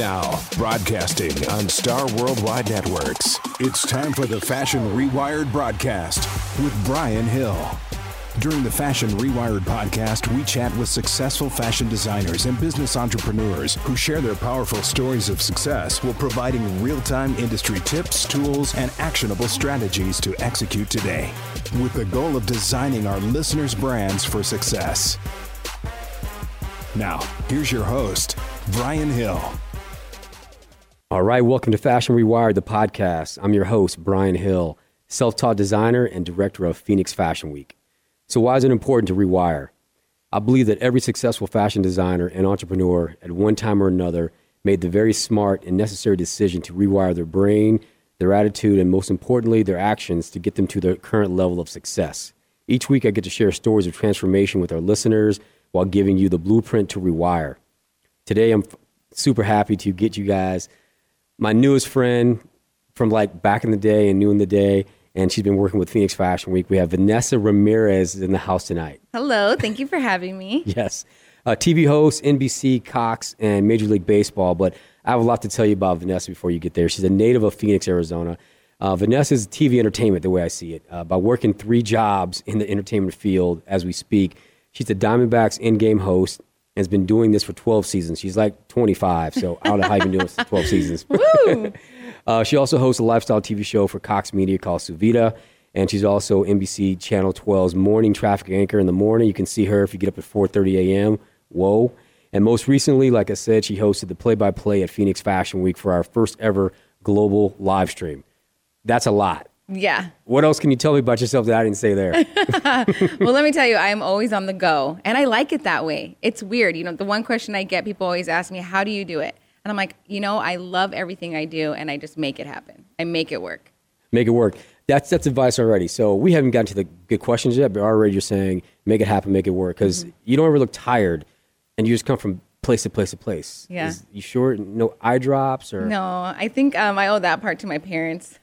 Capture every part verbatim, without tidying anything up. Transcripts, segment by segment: Now, broadcasting on Star Worldwide Networks, it's time for the Fashion Rewired broadcast with Brian Hill. During the Fashion Rewired podcast, we chat with successful fashion designers and business entrepreneurs who share their powerful stories of success while providing real-time industry tips, tools, and actionable strategies to execute today with the goal of designing our listeners' brands for success. Now, here's your host, Brian Hill. All right, welcome to Fashion Rewired, the podcast. I'm your host, Brian Hill, self-taught designer and director of Phoenix Fashion Week. So why is it important to rewire? I believe that every successful fashion designer and entrepreneur at one time or another made the very smart and necessary decision to rewire their brain, their attitude, and most importantly, their actions to get them to their current level of success. Each week, I get to share stories of transformation with our listeners while giving you the blueprint to rewire. Today, I'm f- super happy to get you guys my newest friend from like back in the day and new in the day. And she's been working with Phoenix Fashion Week. We have Vanessa Ramirez in the house tonight. Hello. Thank you for having me. Yes. Uh, T V host, N B C, Cox, and Major League Baseball. But I have a lot to tell you about Vanessa before you get there. She's a native of Phoenix, Arizona. Uh, Vanessa's T V entertainment, the way I see it. Uh, by working three jobs in the entertainment field as we speak, she's the Diamondbacks in-game host and has been doing this for twelve seasons. She's like twenty-five, so I don't know how you've been doing this for twelve seasons. Woo! Uh, she also hosts a lifestyle T V show for Cox Media called Su Vida, and she's also N B C Channel twelve's morning traffic anchor in the morning. You can see her if you get up at four thirty a.m. Whoa. And most recently, like I said, she hosted the play-by-play at Phoenix Fashion Week for our first ever global live stream. That's a lot. Yeah. What else can you tell me about yourself that I didn't say there? Well, let me tell you, I'm always on the go, and I like it that way. It's weird. You know, the one question I get, people always ask me, how do you do it? And I'm like, you know, I love everything I do, and I just make it happen. I make it work. Make it work. That's that's advice already. So we haven't gotten to the good questions yet, but already you're saying make it happen, make it work, because mm-hmm. you don't ever look tired, and you just come from place to place to place. Yeah. Is, you sure? No eye drops? Or? No, I think um, I owe that part to my parents.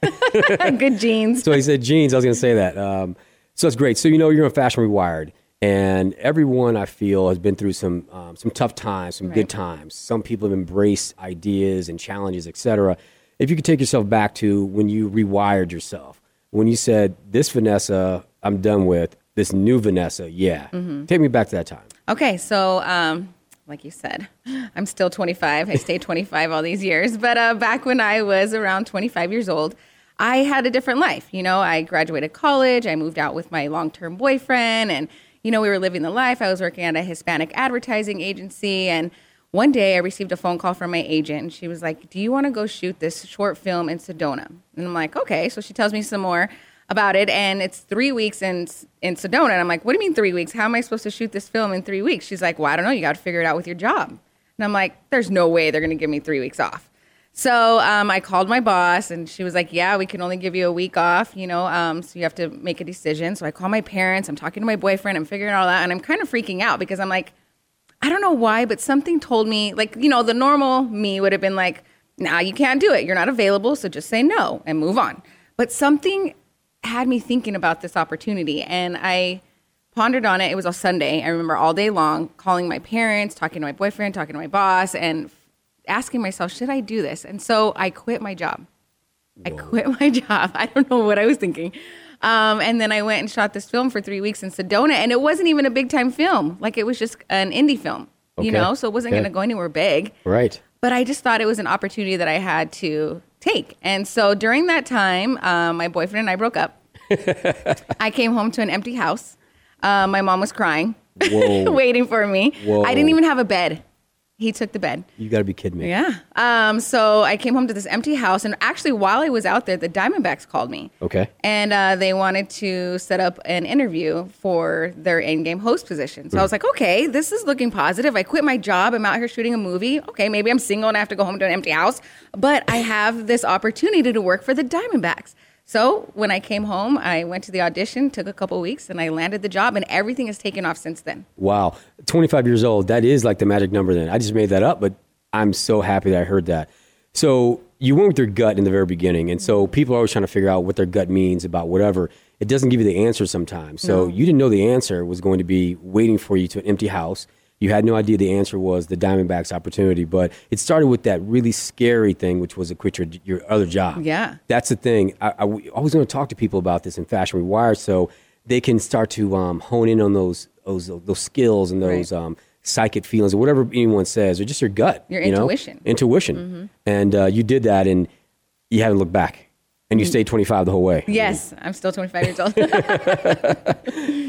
Good genes. So he said genes. I was going to say that. Um, so it's great. So, you know, you're on Fashion Rewired. And everyone, I feel, has been through some um, some tough times, some right. good times. Some people have embraced ideas and challenges, et cetera. If you could take yourself back to when you rewired yourself, when you said, this Vanessa, I'm done with, this new Vanessa, yeah. Mm-hmm. Take me back to that time. Okay, so um, like you said, I'm still twenty-five. I stayed twenty-five all these years. But uh, back when I was around twenty-five years old, I had a different life. You know, I graduated college. I moved out with my long-term boyfriend, and you know, we were living the life. I was working at a Hispanic advertising agency. And one day I received a phone call from my agent. And she was like, do you want to go shoot this short film in Sedona? And I'm like, okay. So she tells me some more about it. And it's three weeks in, in Sedona. And I'm like, what do you mean three weeks? How am I supposed to shoot this film in three weeks? She's like, well, I don't know. You got to figure it out with your job. And I'm like, there's no way they're going to give me three weeks off. So um, I called my boss, and she was like, yeah, we can only give you a week off, you know, um, so you have to make a decision. So I call my parents. I'm talking to my boyfriend. I'm figuring all that, and I'm kind of freaking out because I'm like, I don't know why, but something told me, like, you know, the normal me would have been like, nah, you can't do it. You're not available, so just say no and move on. But something had me thinking about this opportunity, and I pondered on it. It was a Sunday. I remember all day long calling my parents, talking to my boyfriend, talking to my boss, and asking myself, should I do this? And so I quit my job. Whoa. I quit my job. I don't know what I was thinking. Um, and then I went and shot this film for three weeks in Sedona, and it wasn't even a big time film. Like, it was just an indie film, okay. you know, so it wasn't okay. going to go anywhere big. Right. But I just thought it was an opportunity that I had to take. And so during that time, um, my boyfriend and I broke up. I came home to an empty house. Uh, my mom was crying, waiting for me. Whoa. I didn't even have a bed. He took the bed. You got to be kidding me. Yeah. Um, so I came home to this empty house. And actually, while I was out there, the Diamondbacks called me. Okay. And uh, they wanted to set up an interview for their in-game host position. So mm. I was like, okay, this is looking positive. I quit my job. I'm out here shooting a movie. Okay, maybe I'm single and I have to go home to an empty house. But I have this opportunity to work for the Diamondbacks. So when I came home, I went to the audition, took a couple weeks, and I landed the job, and everything has taken off since then. Wow. twenty-five years old, that is like the magic number then. I just made that up, but I'm so happy that I heard that. So you went with your gut in the very beginning, and so people are always trying to figure out what their gut means about whatever. It doesn't give you the answer sometimes. So no. You didn't know the answer was going to be waiting for you to an empty house. you had no idea the answer was the Diamondbacks opportunity. But it started with that really scary thing, which was to quit your, your other job. Yeah. That's the thing. I, I always want to talk to people about this in Fashion Rewired so they can start to um, hone in on those those, those skills and those right. um, psychic feelings or whatever anyone says, or just your gut. Your you intuition. Know? Intuition. Mm-hmm. And uh, you did that, and you haven't looked back. And you stayed twenty-five the whole way. Yes, I mean, I'm still twenty-five years old.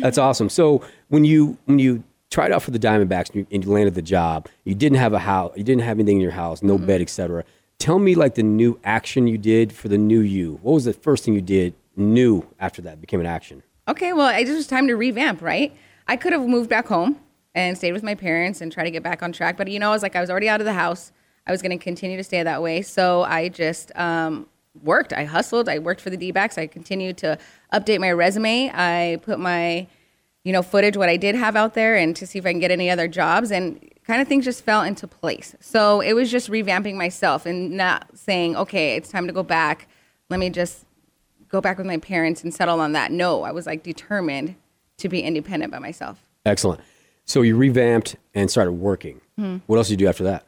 That's awesome. So when you when you tried out for the Diamondbacks and you, and you landed the job, you didn't have a house, you didn't have anything in your house, no mm-hmm. bed, et cetera. Tell me like the new action you did for the new you. What was the first thing you did new after that became an action? Okay, well, it was time to revamp, right? I could have moved back home and stayed with my parents and tried to get back on track, but you know, I was like, I was already out of the house. I was going to continue to stay that way, so I just. Um, worked. I hustled. I worked for the D-backs. I continued to update my resume. I put my, you know, footage, what I did have out there and to see if I can get any other jobs, and kind of things just fell into place. So it was just revamping myself and not saying, okay, it's time to go back. Let me just go back with my parents and settle on that. No, I was like determined to be independent by myself. Excellent. So you revamped and started working. Mm-hmm. What else did you do after that?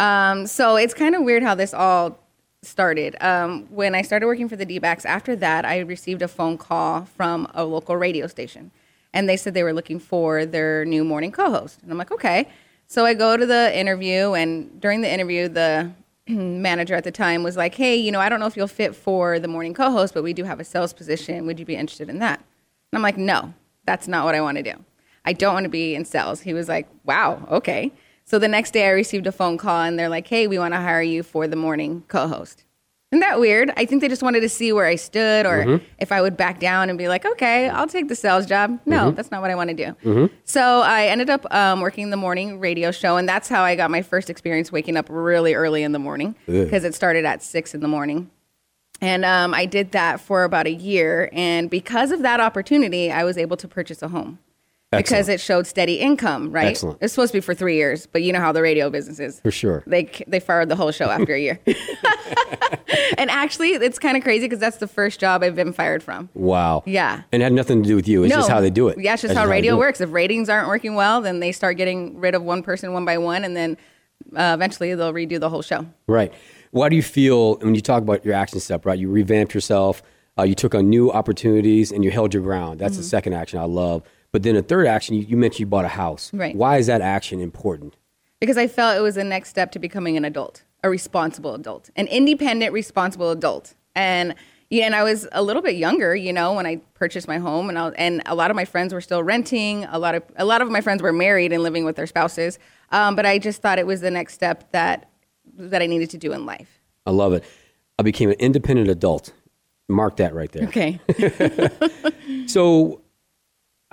Um, so it's kind of weird how this all started. Um, when I started working for the D-backs, after that, I received a phone call from a local radio station. And they said they were looking for their new morning co-host. And I'm like, okay. So I go to the interview, and during the interview, the manager at the time was like, hey, you know, I don't know if you'll fit for the morning co-host, but we do have a sales position. Would you be interested in that? And I'm like, no, that's not what I want to do. I don't want to be in sales. He was like, wow, okay. So the next day I received a phone call, and they're like, hey, we want to hire you for the morning co-host. Isn't that weird? I think they just wanted to see where I stood or mm-hmm. if I would back down and be like, okay, I'll take the sales job. No, mm-hmm. that's not what I want to do. Mm-hmm. So I ended up um, working the morning radio show, and that's how I got my first experience waking up really early in the morning because it started at six in the morning. And um, I did that for about a year, and because of that opportunity, I was able to purchase a home. Excellent. Because it showed steady income, right? Excellent. It's supposed to be for three years, but you know how the radio business is. For sure. They they fired the whole show after a year. And actually, it's kind of crazy because that's the first job I've been fired from. Wow. Yeah. And it had nothing to do with you. It's no. just how they do it. Yeah, it's just that's how just radio how works. If ratings aren't working well, then they start getting rid of one person one by one, and then uh, eventually they'll redo the whole show. Right. Why do you feel, when you talk about your action step, right, you revamped yourself, uh, you took on new opportunities, and you held your ground. That's mm-hmm. the second action I love. But then a third action, you mentioned you bought a house. Right. Why is that action important? Because I felt it was the next step to becoming an adult, a responsible adult, an independent, responsible adult. And yeah, and I was a little bit younger, you know, when I purchased my home, and I was, and a lot of my friends were still renting. A lot of a lot of my friends were married and living with their spouses. Um, but I just thought it was the next step that that I needed to do in life. I love it. I became an independent adult. Mark that right there. Okay. So.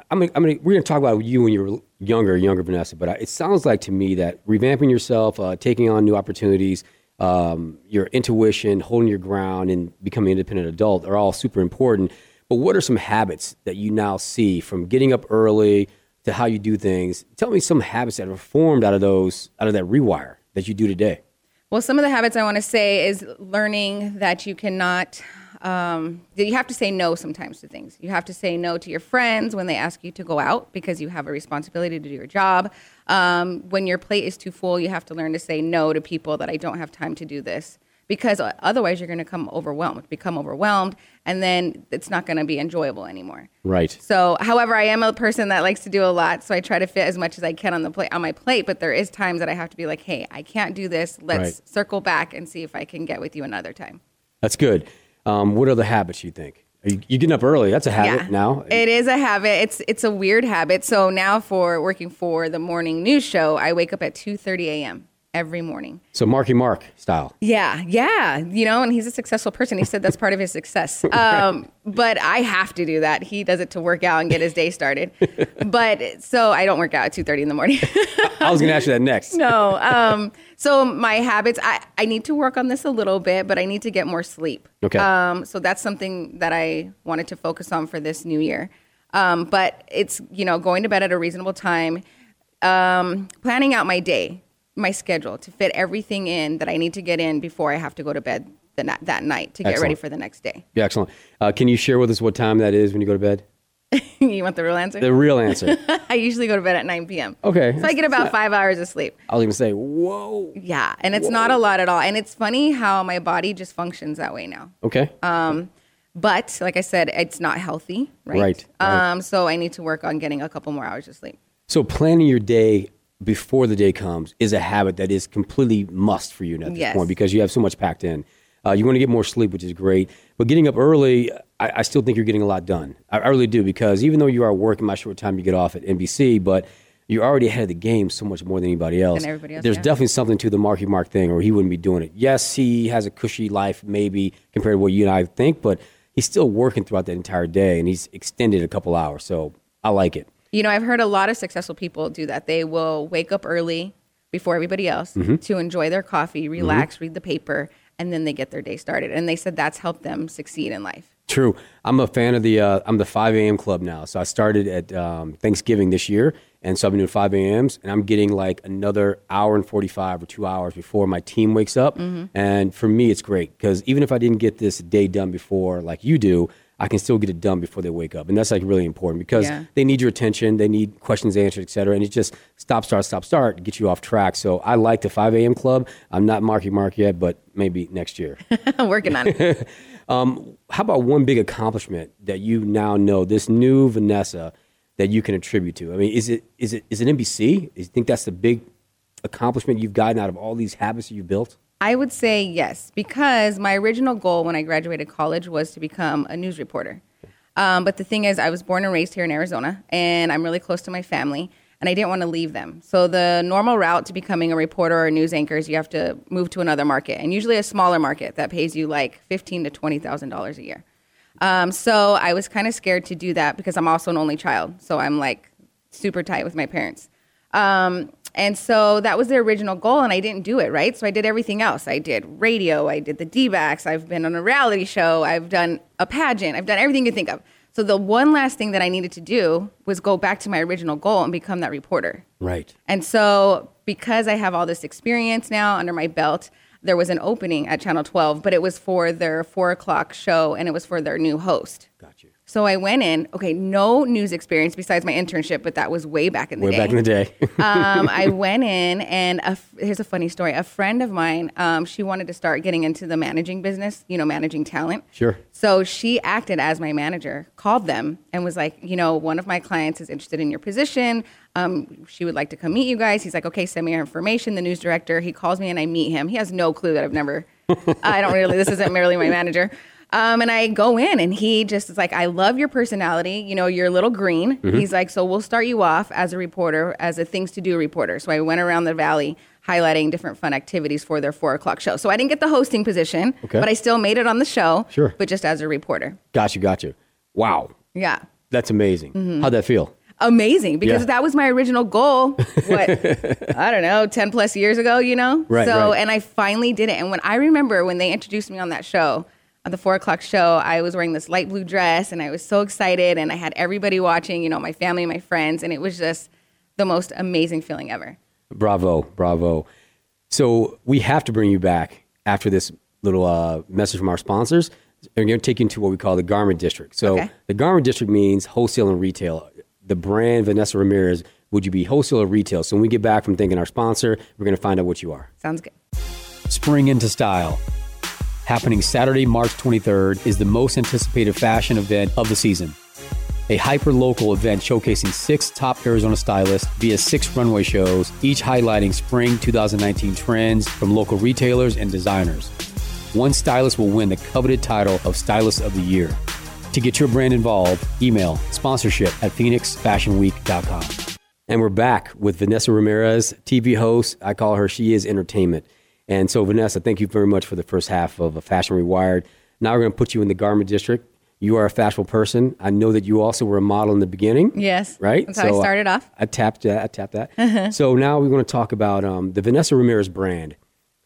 I'm gonna, I'm gonna, we're going to talk about you when you were younger, younger Vanessa, but I, it sounds like to me that revamping yourself, uh, taking on new opportunities, um, your intuition, holding your ground, and becoming an independent adult are all super important. But what are some habits that you now see from getting up early to how you do things? Tell me some habits that are formed out of those, out of that rewire that you do today. Well, some of the habits I want to say is learning that you cannot... Um, you have to say no sometimes to things. You have to say no to your friends when they ask you to go out because you have a responsibility to do your job. Um, when your plate is too full, you have to learn to say no to people that I don't have time to do this because otherwise you're going to come overwhelmed, become overwhelmed, and then it's not going to be enjoyable anymore. Right. So, however, I am a person that likes to do a lot, so I try to fit as much as I can on the plate on my plate, but there is times that I have to be like, hey, I can't do this. Let's right. circle back and see if I can get with you another time. That's good. Um, what other habits you think? Are you, you getting up early? That's a habit yeah, now. It is a habit. It's it's a weird habit. So now for working for the morning news show, I wake up at two thirty a.m. every morning. So Marky Mark style. Yeah, yeah. You know, and he's a successful person. He said that's part of his success. Um, but I have to do that. He does it to work out and get his day started. But so I don't work out at two thirty in the morning. I was going to ask you that next. No. Um, so my habits, I, I need to work on this a little bit, but I need to get more sleep. Okay. Um, so that's something that I wanted to focus on for this new year. Um, but it's, you know, going to bed at a reasonable time, um, planning out my day. My schedule to fit everything in that I need to get in before I have to go to bed the na- that night to get excellent. Ready for the next day. Yeah, excellent. Uh, can you share with us what time that is when you go to bed? You want the real answer? The real answer. I usually go to bed at nine p.m. Okay. So I get about not, five hours of sleep. I'll even say, whoa. Yeah. And it's whoa. not a lot at all. And it's funny how my body just functions that way now. Okay. Um, but like I said, it's not healthy, right? Right. right. Um, so I need to work on getting a couple more hours of sleep. So planning your day before the day comes is a habit that is completely must for you at this yes. point, because you have so much packed in. Uh, you want to get more sleep, which is great. But getting up early, I, I still think you're getting a lot done. I, I really do, because even though you are working my short time, you get off at N B C, but you're already ahead of the game so much more than anybody else. Than everybody else There's yeah. definitely something to the Marky Mark thing, or he wouldn't be doing it. Yes, he has a cushy life maybe compared to what you and I think, but he's still working throughout that entire day, and he's extended a couple hours. So I like it. You know, I've heard a lot of successful people do that. They will wake up early before everybody else mm-hmm. to enjoy their coffee, relax, mm-hmm. read the paper, and then they get their day started. And they said that's helped them succeed in life. True. I'm a fan of the, uh, I'm the five a.m. club now. So I started at um, Thanksgiving this year. And so I've been doing five a.m.s. And I'm getting like another hour and forty-five or two hours before my team wakes up. Mm-hmm. And for me, it's great. Because even if I didn't get this day done before like you do, I can still get it done before they wake up. And that's like really important, because yeah. they need your attention. They need questions answered, et cetera. And it just stop, start, stop, start, get you off track. So I like the five a.m. club. I'm not Marky Mark yet, but maybe next year. I'm working on it. um, how about one big accomplishment that you now know, this new Vanessa, that you can attribute to? I mean, is it is it is it N B C? Do you think that's the big accomplishment you've gotten out of all these habits that you've built? I would say yes, because my original goal when I graduated college was to become a news reporter. Um, but the thing is, I was born and raised here in Arizona, and I'm really close to my family, and I didn't want to leave them. So the normal route to becoming a reporter or a news anchor is you have to move to another market, and usually a smaller market that pays you like fifteen thousand dollars to twenty thousand dollars a year. Um, so I was kind of scared to do that because I'm also an only child, so I'm like super tight with my parents. Um, And so that was the original goal, and I didn't do it, right? So I did everything else. I did radio. I did the D-backs. I've been on a reality show. I've done a pageant. I've done everything you think of. So the one last thing that I needed to do was go back to my original goal and become that reporter. Right. And so because I have all this experience now under my belt, there was an opening at Channel twelve, but it was for their four o'clock show, and it was for their new host. Gotcha. So I went in, okay, no news experience besides my internship, but that was way back in the way day. Way back in the day. um, I went in, and a, here's a funny story. A friend of mine, um, she wanted to start getting into the managing business, you know, managing talent. Sure. So she acted as my manager, called them, and was like, you know, one of my clients is interested in your position. Um, she would like to come meet you guys. He's like, okay, send me your information. The news director, he calls me, and I meet him. He has no clue that I've never, I don't really, this isn't merely my manager. Um, and I go in, and he just is like, I love your personality. You know, you're a little green. Mm-hmm. He's like, so we'll start you off as a reporter, as a things to do reporter. So I went around the valley highlighting different fun activities for their four o'clock show. So I didn't get the hosting position, okay. but I still made it on the show, sure. but just as a reporter. Got you, got you. Wow. Yeah. That's amazing. Mm-hmm. How'd that feel? Amazing, because yeah. that was my original goal, what, I don't know, ten plus years ago, you know? Right, so, right. And I finally did it. And when I remember when they introduced me on that show, at the four o'clock show, I was wearing this light blue dress, and I was so excited, and I had everybody watching, you know, my family, my friends, and it was just the most amazing feeling ever. Bravo, bravo. So we have to bring you back after this little uh, message from our sponsors. We're going to take you into what we call the garment district. So okay. the garment district means wholesale and retail. The brand Vanessa Ramirez, would you be wholesale or retail? So when we get back from thanking our sponsor, we're going to find out what you are. Sounds good. Spring into style. Happening Saturday, March twenty-third, is the most anticipated fashion event of the season. A hyper-local event showcasing six top Arizona stylists via six runway shows, each highlighting spring two thousand nineteen trends from local retailers and designers. One stylist will win the coveted title of Stylist of the Year. To get your brand involved, email sponsorship at phoenix fashion week dot com. And we're back with Vanessa Ramirez, T V host. I call her, she is entertainment. And so, Vanessa, thank you very much for the first half of Fashion Rewired. Now we're going to put you in the garment district. You are a fashionable person. I know that you also were a model in the beginning. Yes. Right? That's how so I started I, off. I tapped that. I tapped that. Uh-huh. So now we're going to talk about um, the Vanessa Ramirez brand.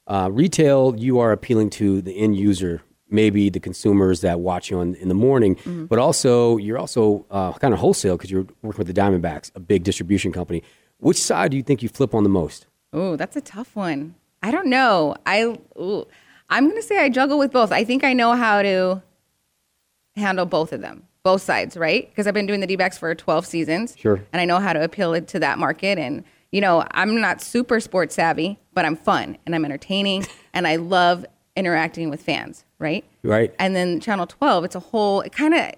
Uh, retail, you are appealing to the end user, maybe the consumers that watch you on, in the morning, mm-hmm. but also you're also uh, kind of wholesale because you're working with the Diamondbacks, a big distribution company. Which side do you think you flip on the most? Oh, that's a tough one. I don't know. I, ooh, I'm going to say I juggle with both. I think I know how to handle both of them. both sides, right? Because I've been doing the D-backs for twelve seasons. Sure. And I know how to appeal it to that market. And, you know, I'm not super sports savvy, but I'm fun and I'm entertaining and I love interacting with fans, right? Right. And then Channel twelve, it's a whole, it kind of,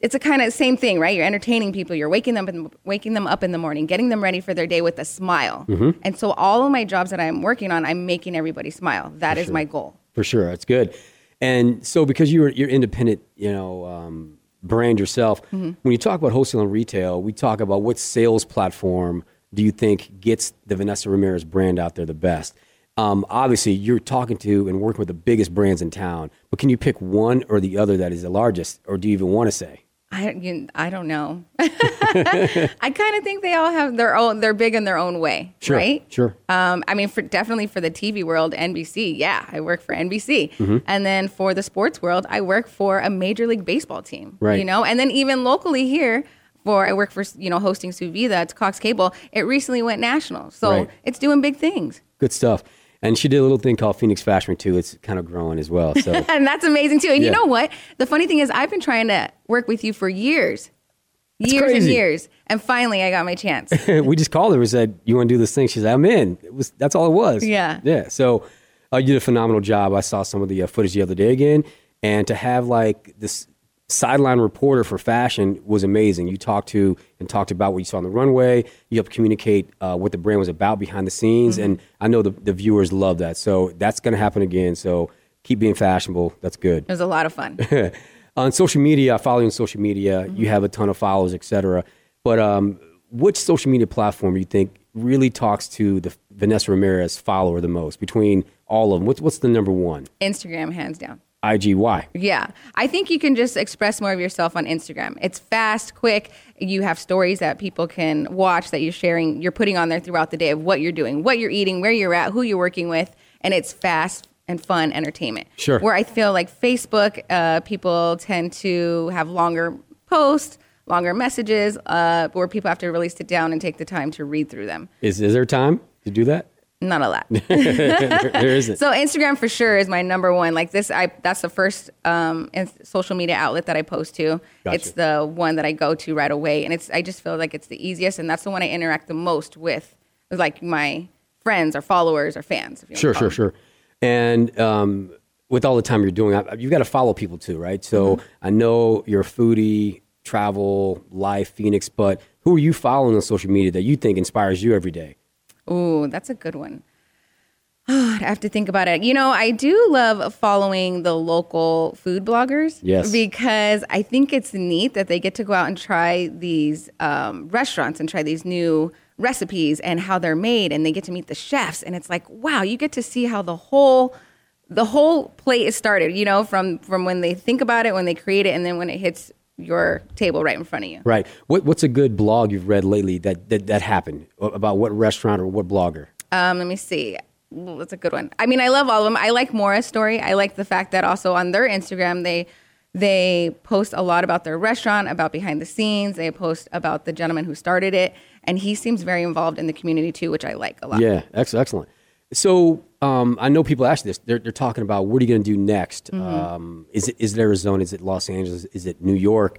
it's a kind of same thing, right? You're entertaining people. You're waking them, in, waking them up in the morning, getting them ready for their day with a smile. Mm-hmm. And so all of my jobs that I'm working on, I'm making everybody smile. That for is sure. my goal. For sure. That's good. And so because you're you're independent, you know, um, brand yourself, mm-hmm. when you talk about wholesale and retail, we talk about what sales platform do you think gets the Vanessa Ramirez brand out there the best? Um, obviously, you're talking to and working with the biggest brands in town, but can you pick one or the other that is the largest, or do you even want to say? I, you, I don't know. I kind of think they all have their own, they're big in their own way, sure, right? Sure, um, I mean, for definitely for the T V world, N B C, yeah, I work for N B C. Mm-hmm. And then for the sports world, I work for a Major League Baseball team, right. you know? And then even locally here, for I work for, you know, hosting Su Vida, it's Cox Cable. It recently went national, so right. it's doing big things. Good stuff. And she did a little thing called Phoenix Fashion Week, too. It's kind of growing as well. So. And that's amazing, too. And yeah. you know what? The funny thing is I've been trying to work with you for years, that's years crazy. and years. And finally, I got my chance. We just called her and said, you want to do this thing? She said, I'm in. It was, that's all it was. Yeah. Yeah. So uh, you did a phenomenal job. I saw some of the uh, footage the other day again. And to have like this sideline reporter for fashion was amazing. You talked to and talked about what you saw on the runway. You helped communicate uh, what the brand was about behind the scenes. Mm-hmm. And I know the, the viewers love that. So that's going to happen again. So keep being fashionable. That's good. It was a lot of fun. On social media, I follow you on social media. Mm-hmm. You have a ton of followers, et cetera. But um, which social media platform do you think really talks to the Vanessa Ramirez follower the most between all of them? What's, what's the number one? Instagram, hands down. I G Y. Yeah. I think you can just express more of yourself on Instagram. It's fast, quick. You have stories that people can watch that you're sharing, you're putting on there throughout the day of what you're doing, what you're eating, where you're at, who you're working with. And it's fast and fun entertainment. Sure. Where I feel like Facebook, uh, people tend to have longer posts, longer messages, uh, where people have to really sit down and take the time to read through them. Is, is there time to do that? Not a lot. There isn't. So Instagram for sure is my number one. Like this, I that's the first um, social media outlet that I post to. Gotcha. It's the one that I go to right away, and it's I just feel like it's the easiest, and that's the one I interact the most with, with like my friends or followers or fans. If you sure, sure, them. sure. And um, with all the time you're doing, you've got to follow people too, right? So mm-hmm. I know you're a foodie, travel, life, Phoenix, but who are you following on social media that you think inspires you every day? Oh, that's a good one. Oh, I have to think about it. You know, I do love following the local food bloggers. Yes. Because I think it's neat that they get to go out and try these um, restaurants and try these new recipes and how they're made, and they get to meet the chefs. And it's like, wow, you get to see how the whole the whole plate is started, you know, from, from when they think about it, when they create it, and then when it hits your table right in front of you. Right. What What's a good blog you've read lately that that, that happened? About what restaurant or what blogger? Um, let me see. That's a good one. I mean, I love all of them. I like Mora's story. I like the fact that also on their Instagram, they they post a lot about their restaurant, about behind the scenes. They post about the gentleman who started it. And he seems very involved in the community too, which I like a lot. Yeah, excellent. So um, I know people ask this. They're, they're talking about what are you going to do next? Mm-hmm. Um, is it is it Arizona? Is it Los Angeles? Is it New York?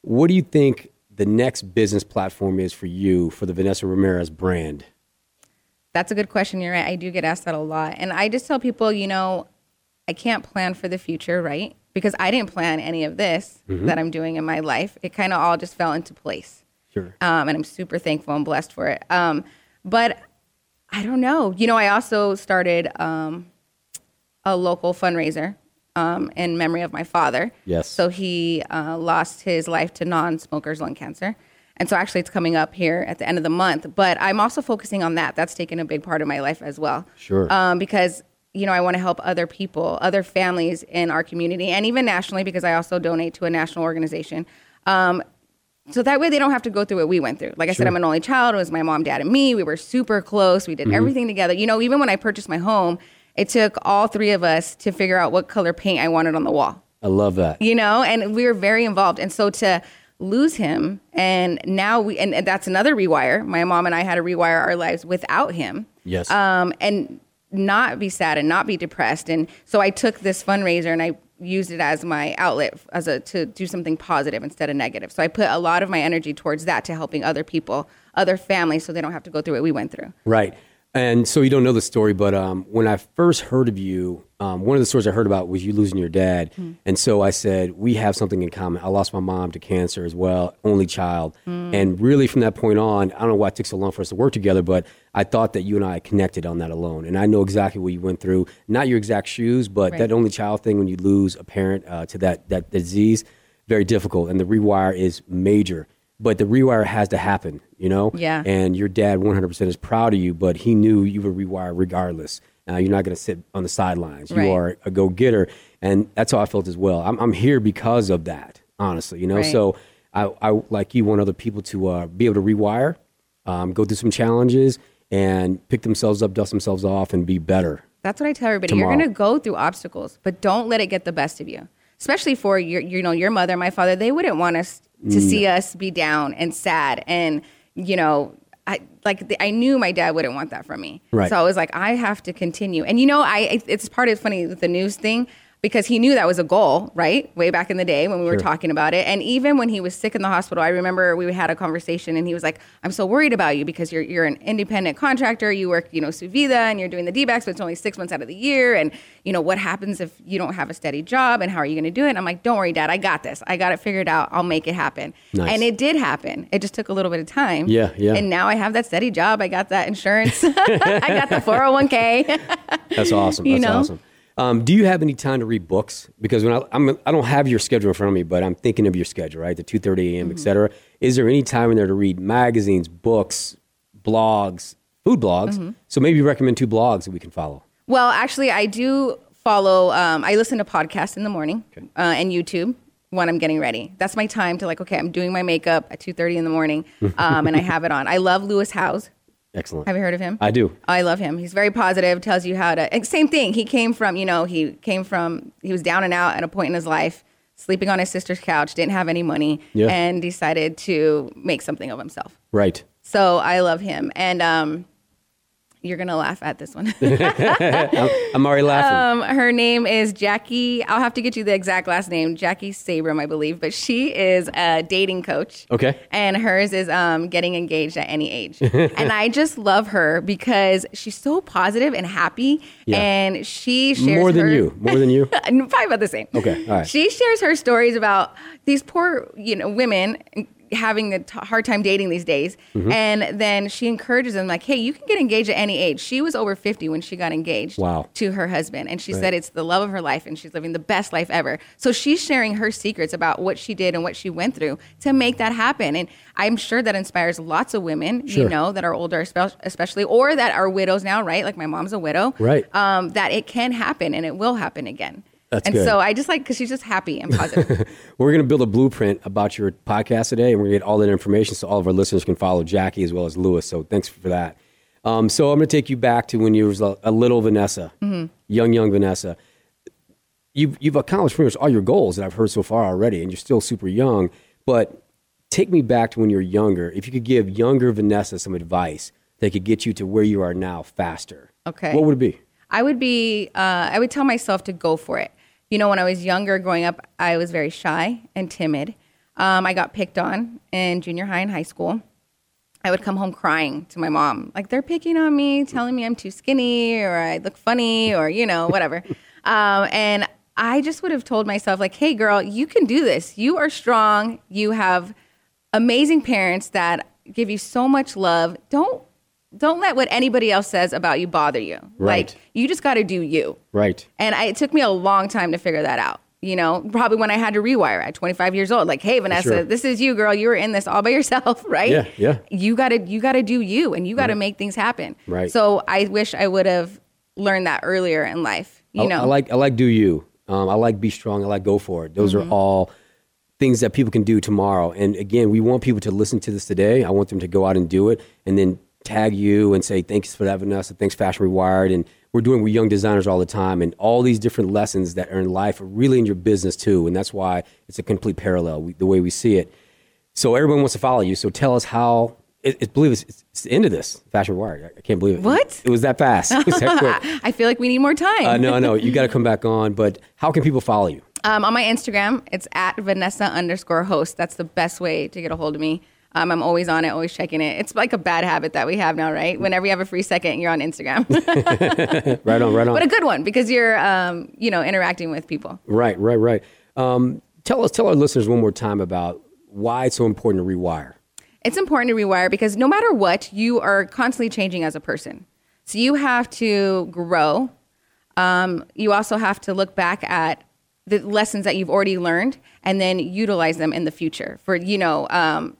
What do you think the next business platform is for you, for the Vanessa Ramirez brand? That's a good question. You're right. I do get asked that a lot. And I just tell people, you know, I can't plan for the future, right? Because I didn't plan any of this mm-hmm. that I'm doing in my life. It kind of all just fell into place. Sure. Um, and I'm super thankful and blessed for it. Um, but I don't know. You know, I also started um, a local fundraiser um, in memory of my father. Yes. So he uh, lost his life to non-smokers lung cancer. And so actually it's coming up here at the end of the month. But I'm also focusing on that. That's taken a big part of my life as well. Sure. Um, because, you know, I want to help other people, other families in our community and even nationally, because I also donate to a national organization. Um So that way they don't have to go through what we went through. Like I sure. said, I'm an only child. It was my mom, dad, and me. We were super close. We did mm-hmm. everything together. You know, even when I purchased my home, it took all three of us to figure out what color paint I wanted on the wall. I love that. You know, and we were very involved. And so to lose him, and now we, and, and that's another rewire. My mom and I had to rewire our lives without him. Yes. Um, and not be sad and not be depressed. And so I took this fundraiser and I used it as my outlet as a to do something positive instead of negative. So I put a lot of my energy towards that, to helping other people, other families, so they don't have to go through what we went through. Right. And so you don't know the story, but um, when I first heard of you, um, one of the stories I heard about was you losing your dad. Mm. And so I said, we have something in common. I lost my mom to cancer as well, only child. Mm. And really from that point on, I don't know why it took so long for us to work together, but I thought that you and I connected on that alone. And I know exactly what you went through, not your exact shoes, but right. that only child thing, when you lose a parent uh, to that, that disease, very difficult. And the rewire is major. But the rewire has to happen, you know? Yeah. And your dad one hundred percent is proud of you, but he knew you were rewired regardless. Now, you're not going to sit on the sidelines. Right. You are a go-getter. And that's how I felt as well. I'm I'm here because of that, honestly, you know? Right. So I, I, like you, want other people to uh, be able to rewire, um, go through some challenges, and pick themselves up, dust themselves off, and be better. That's what I tell everybody. Tomorrow. You're going to go through obstacles, but don't let it get the best of you. Especially for your, you know, your mother, my father, they wouldn't want us to see us be down and sad. And, you know, I like the, I knew my dad wouldn't want that from me. Right. So I was like, I have to continue. And, you know, I it's part of funny with the news thing, because he knew that was a goal, right? Way back in the day when we were sure. talking about it. And even when he was sick in the hospital, I remember we had a conversation and he was like, I'm so worried about you because you're you're an independent contractor. You work, you know, Su Vida, and you're doing the D-backs, but it's only six months out of the year. And, you know, what happens if you don't have a steady job, and how are you going to do it? And I'm like, don't worry, Dad. I got this. I got it figured out. I'll make it happen. Nice. And it did happen. It just took a little bit of time. Yeah, yeah. And now I have that steady job. I got that insurance. I got the four oh one k. That's awesome. That's you know? awesome. Um, do you have any time to read books? Because when I I'm, I don't have your schedule in front of me, but I'm thinking of your schedule, right? The two thirty a.m., mm-hmm. et cetera. Is there any time in there to read magazines, books, blogs, food blogs? Mm-hmm. So maybe recommend two blogs that we can follow. Well, actually, I do follow, um, I listen to podcasts in the morning okay. uh, and YouTube when I'm getting ready. That's my time to like, okay, I'm doing my makeup at two thirty in the morning um, and I have it on. I love Lewis Howes. Excellent. Have you heard of him? I do. I love him. He's very positive, tells you how to, and same thing. He came from, you know, he came from, he was down and out at a point in his life, sleeping on his sister's couch, didn't have any money, yeah. and decided to make something of himself. Right. So I love him. And um, you're going to laugh at this one. I'm, I'm already laughing. Um, her name is Jackie. I'll have to get you the exact last name. Jackie Sabram, I believe. But she is a dating coach. Okay. And hers is um, getting engaged at any age. And I just love her because she's so positive and happy. Yeah. And she shares More than her, you. More than you? Probably about the same. Okay. All right. She shares her stories about these poor, you know, women having a t- hard time dating these days. Mm-hmm. And then she encourages them like, hey, you can get engaged at any age. She was over fifty when she got engaged wow. to her husband. And she right. said it's the love of her life and she's living the best life ever. So she's sharing her secrets about what she did and what she went through to make that happen. And I'm sure that inspires lots of women, sure. you know, that are older, especially, or that are widows now, right? Like my mom's a widow, right? Um, that it can happen and it will happen again. That's and good. So I just like, because she's just happy and positive. We're going to build a blueprint about your podcast today, and we're going to get all that information so all of our listeners can follow Jackie as well as Lewis. So thanks for that. Um, so I'm going to take you back to when you was a, a little Vanessa, mm-hmm. young, young Vanessa. You've, you've accomplished pretty much all your goals that I've heard so far already, and you're still super young. But take me back to when you were younger. If you could give younger Vanessa some advice that could get you to where you are now faster, okay, what would it be? I would be, uh, I would tell myself to go for it. You know, when I was younger, growing up, I was very shy and timid. Um, I got picked on in junior high and high school. I would come home crying to my mom. Like, they're picking on me, telling me I'm too skinny or I look funny or, you know, whatever. um, and I just would have told myself, like, hey, girl, you can do this. You are strong. You have amazing parents that give you so much love. Don't Don't let what anybody else says about you bother you. Right. Like, you just got to do you. Right. And I, it took me a long time to figure that out. You know, probably when I had to rewire at twenty-five years old. Like, hey, Vanessa, sure. this is you, girl. You were in this all by yourself, right? Yeah, yeah. You got to you got to do you, and you got to right. make things happen. Right. So I wish I would have learned that earlier in life. You I, know, I like I like do you. Um, I like be strong. I like go for it. Those mm-hmm. are all things that people can do tomorrow. And again, we want people to listen to this today. I want them to go out and do it, and then tag you and say, thanks for having us. And thanks Fashion Rewired. And we're doing with young designers all the time. And all these different lessons that are in life are really in your business too. And that's why it's a complete parallel, we, the way we see it. So everyone wants to follow you. So tell us how It, it, believe it's, it's, it's the end of this Fashion Rewired. I can't believe it. What? It was that fast. It was that quick. I feel like we need more time. uh, no, no, you got to come back on. But how can people follow you? Um, on my Instagram, it's at Vanessa underscore host. That's the best way to get a hold of me. Um, I'm always on it, always checking it. It's like a bad habit that we have now, right? Whenever you have a free second, you're on Instagram. Right on, right on. But a good one because you're, um, you know, interacting with people. Right, right, right. Um, tell us, tell our listeners one more time about why it's so important to rewire. It's important to rewire because no matter what, you are constantly changing as a person. So you have to grow. Um, you also have to look back at the lessons that you've already learned and then utilize them in the future for, you know, um,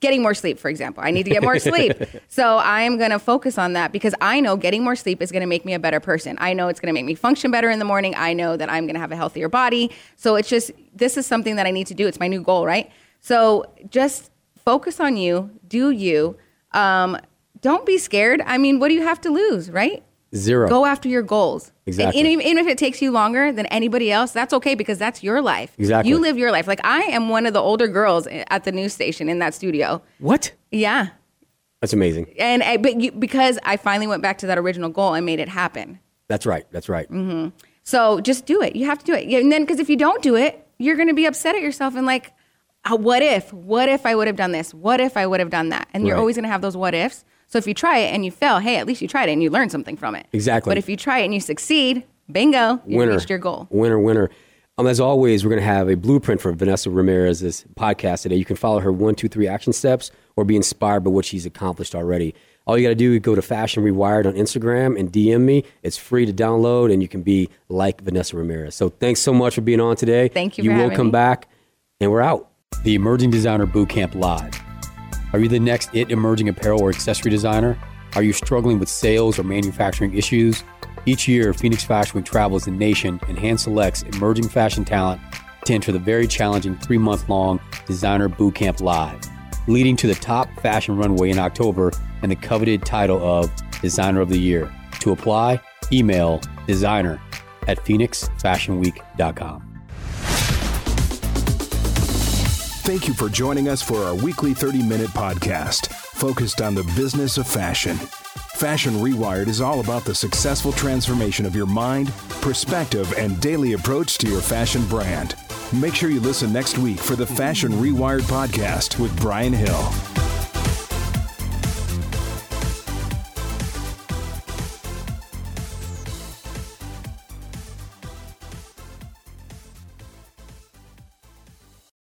getting more sleep, for example. I need to get more sleep. So I'm going to focus on that because I know getting more sleep is going to make me a better person. I know it's going to make me function better in the morning. I know that I'm going to have a healthier body. So it's just, this is something that I need to do. It's my new goal, right? So just focus on you, do you, um, don't be scared. I mean, what do you have to lose, right? Zero. Go after your goals. Exactly. And, and even if it takes you longer than anybody else, that's okay because that's your life. Exactly. You live your life. Like I am one of the older girls at the news station in that studio. What? Yeah. That's amazing. And I, but you, because I finally went back to that original goal and made it happen. That's right. That's right. Mm-hmm. So just do it. You have to do it. And then, because if you don't do it, you're going to be upset at yourself and like, what if, what if I would have done this? What if I would have done that? And you're right. Always going to have those what ifs. So if you try it and you fail, hey, at least you tried it and you learned something from it. Exactly. But if you try it and you succeed, bingo, you reached your goal. Winner, winner. Um, as always, we're going to have a blueprint for Vanessa Ramirez's podcast today. You can follow her one, two, three action steps or be inspired by what she's accomplished already. All you got to do is go to Fashion Rewired on Instagram and D M me. It's free to download and you can be like Vanessa Ramirez. So thanks so much for being on today. Thank you for having me. You will come back and we're out. The Emerging Designer Bootcamp Live. Are you the next IT emerging apparel or accessory designer? Are you struggling with sales or manufacturing issues? Each year, Phoenix Fashion Week travels the nation and hand selects emerging fashion talent to enter the very challenging three-month-long Designer Bootcamp Live, leading to the top fashion runway in October and the coveted title of Designer of the Year. To apply, email designer at phoenix fashion week dot com. Thank you for joining us for our weekly thirty-minute podcast focused on the business of fashion. Fashion Rewired is all about the successful transformation of your mind, perspective, and daily approach to your fashion brand. Make sure you listen next week for the Fashion Rewired podcast with Brian Hill.